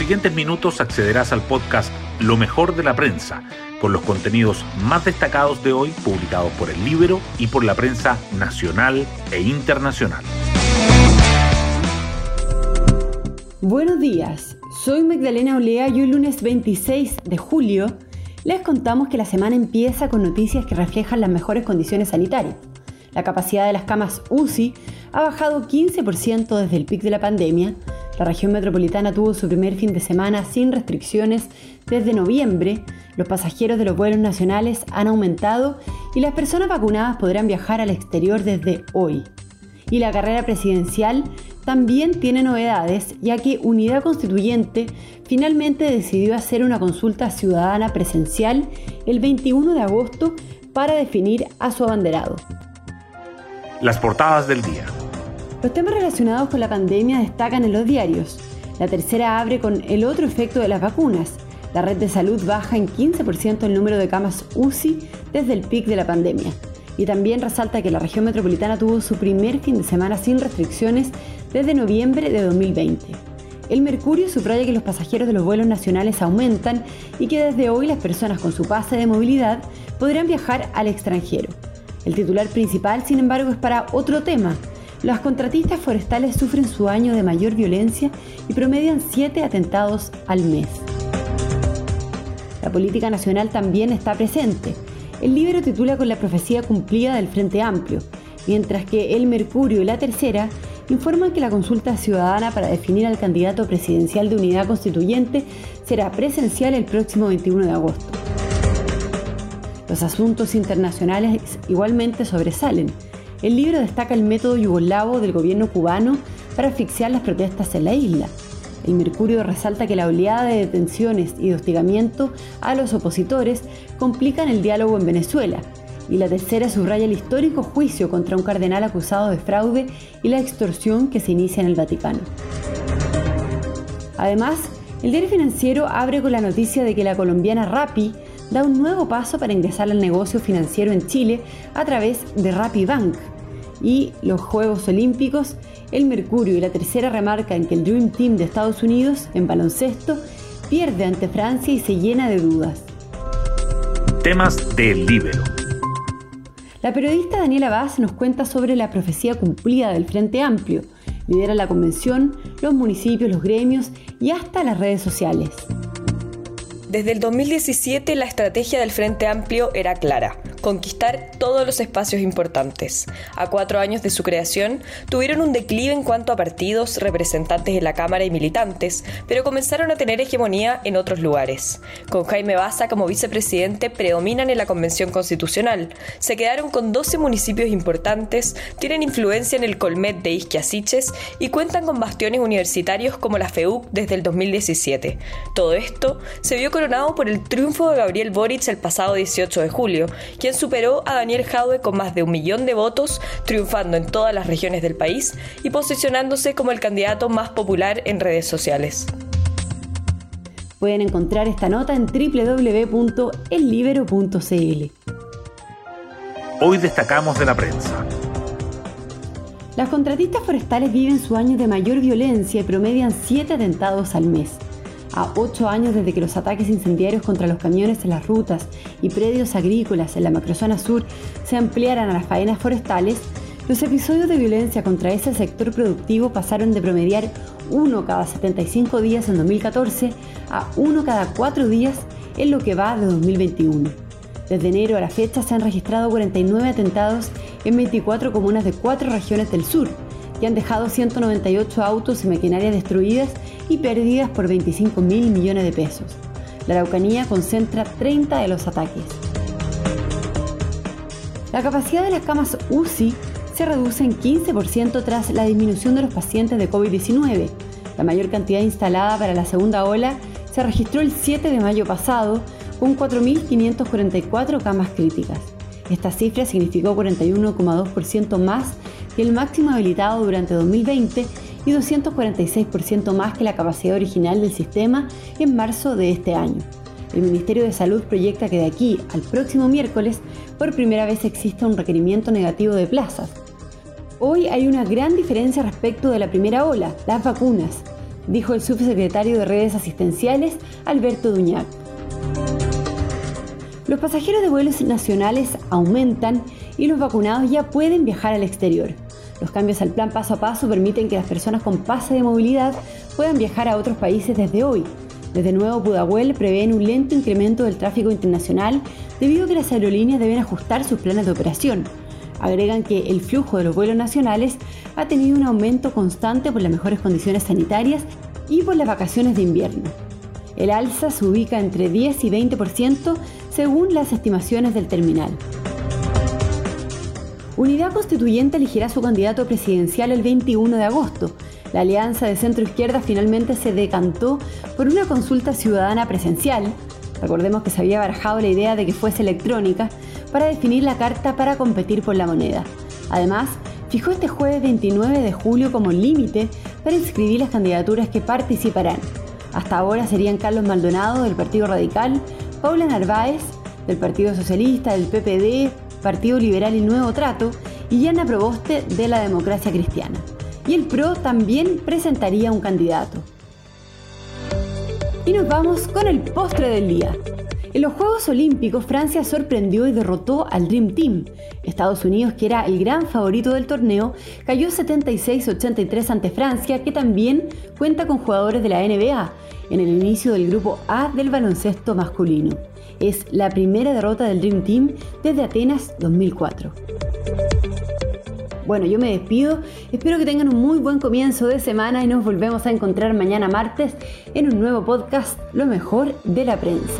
siguientes minutos accederás al podcast Lo Mejor de la Prensa, con los contenidos más destacados de hoy publicados por El Líbero y por la prensa nacional e internacional. Buenos días, soy Magdalena Olea y hoy lunes 26 de julio les contamos que la semana empieza con noticias que reflejan las mejores condiciones sanitarias. La capacidad de las camas UCI ha bajado 15% desde el pic de la pandemia. La región metropolitana tuvo su primer fin de semana sin restricciones desde noviembre. Los pasajeros de los vuelos nacionales han aumentado y las personas vacunadas podrán viajar al exterior desde hoy. Y la carrera presidencial también tiene novedades, ya que Unidad Constituyente finalmente decidió hacer una consulta ciudadana presencial el 21 de agosto para definir a su abanderado. Las portadas del día. Los temas relacionados con la pandemia destacan en los diarios. La Tercera abre con el otro efecto de las vacunas. La red de salud baja en 15% el número de camas UCI desde el pic de la pandemia. Y también resalta que la región metropolitana tuvo su primer fin de semana sin restricciones desde noviembre de 2020. El Mercurio subraya que los pasajeros de los vuelos nacionales aumentan y que desde hoy las personas con su pase de movilidad podrán viajar al extranjero. El titular principal, sin embargo, es para otro tema. Las contratistas forestales sufren su año de mayor violencia y promedian 7 atentados al mes. La política nacional también está presente. El Líbero titula con la profecía cumplida del Frente Amplio, mientras que El Mercurio y La Tercera informan que la consulta ciudadana para definir al candidato presidencial de Unidad Constituyente será presencial el próximo 21 de agosto. Los asuntos internacionales igualmente sobresalen. El Líbero destaca el método yugoslavo del gobierno cubano para asfixiar las protestas en la isla. El Mercurio resalta que la oleada de detenciones y de hostigamiento a los opositores complican el diálogo en Venezuela. Y La Tercera subraya el histórico juicio contra un cardenal acusado de fraude y la extorsión que se inicia en el Vaticano. Además, el diario financiero abre con la noticia de que la colombiana Rappi da un nuevo paso para ingresar al negocio financiero en Chile a través de RappiBank. Y los Juegos Olímpicos, El Mercurio y La Tercera remarcan que el Dream Team de Estados Unidos, en baloncesto, pierde ante Francia y se llena de dudas. Temas del Líbero. La periodista Daniela Vásquez nos cuenta sobre la profecía cumplida del Frente Amplio. Lidera la convención, los municipios, los gremios y hasta las redes sociales. Desde el 2017 la estrategia del Frente Amplio era clara: conquistar todos los espacios importantes. A 4 años de su creación, tuvieron un declive en cuanto a partidos, representantes de la Cámara y militantes, pero comenzaron a tener hegemonía en otros lugares. Con Jaime Bassa como vicepresidente, predominan en la Convención Constitucional. Se quedaron con 12 municipios importantes, tienen influencia en el Colmet de Isquiasiches y cuentan con bastiones universitarios como la FEUC desde el 2017. Todo esto se vio coronado por el triunfo de Gabriel Boric el pasado 18 de julio, quien superó a Daniel Jadue con más de 1 millón de votos, triunfando en todas las regiones del país y posicionándose como el candidato más popular en redes sociales. Pueden encontrar esta nota en www.ellibero.cl. Hoy destacamos de la prensa. Las contratistas forestales viven su año de mayor violencia y promedian 7 atentados al mes. A 8 años desde que los ataques incendiarios contra los camiones en las rutas y predios agrícolas en la macrozona sur se ampliaran a las faenas forestales, los episodios de violencia contra ese sector productivo pasaron de promediar 1 cada 75 días en 2014 a 1 cada 4 días en lo que va de 2021. Desde enero a la fecha se han registrado 49 atentados en 24 comunas de 4 regiones del sur, y han dejado 198 autos y maquinarias destruidas y perdidas por 25.000 millones de pesos. La Araucanía concentra 30 de los ataques. La capacidad de las camas UCI se reduce en 15% tras la disminución de los pacientes de COVID-19. La mayor cantidad instalada para la segunda ola se registró el 7 de mayo pasado, con 4.544 camas críticas. Esta cifra significó 41,2% más que el máximo habilitado durante 2020 y 246% más que la capacidad original del sistema en marzo de este año. El Ministerio de Salud proyecta que de aquí al próximo miércoles por primera vez exista un requerimiento negativo de plazas. Hoy hay una gran diferencia respecto de la primera ola, las vacunas. dijo el subsecretario de Redes Asistenciales, Alberto Duñac. Los pasajeros de vuelos nacionales aumentan y los vacunados ya pueden viajar al exterior. Los cambios al plan paso a paso permiten que las personas con pase de movilidad puedan viajar a otros países desde hoy. Desde Nuevo Pudahuel prevén un lento incremento del tráfico internacional debido a que las aerolíneas deben ajustar sus planes de operación. Agregan que el flujo de los vuelos nacionales ha tenido un aumento constante por las mejores condiciones sanitarias y por las vacaciones de invierno. El alza se ubica entre 10 y 20% según las estimaciones del terminal. Unidad Constituyente elegirá su candidato presidencial el 21 de agosto. La alianza de centro-izquierda finalmente se decantó por una consulta ciudadana presencial. Recordemos que se había barajado la idea de que fuese electrónica para definir la carta para competir por la moneda. Además, fijó este jueves 29 de julio como límite para inscribir las candidaturas que participarán. Hasta ahora serían Carlos Maldonado, del Partido Radical, Paula Narváez, del Partido Socialista, del PPD, Partido Liberal y Nuevo Trato, y Yana Proboste, de la Democracia Cristiana. Y el PRO también presentaría un candidato. Y nos vamos con el postre del día. En los Juegos Olímpicos, Francia sorprendió y derrotó al Dream Team. Estados Unidos, que era el gran favorito del torneo, cayó 76-83 ante Francia, que también cuenta con jugadores de la NBA, en el inicio del grupo A del baloncesto masculino. Es la primera derrota del Dream Team desde Atenas 2004. Bueno, yo me despido. Espero que tengan un muy buen comienzo de semana y nos volvemos a encontrar mañana martes en un nuevo podcast, Lo Mejor de la Prensa.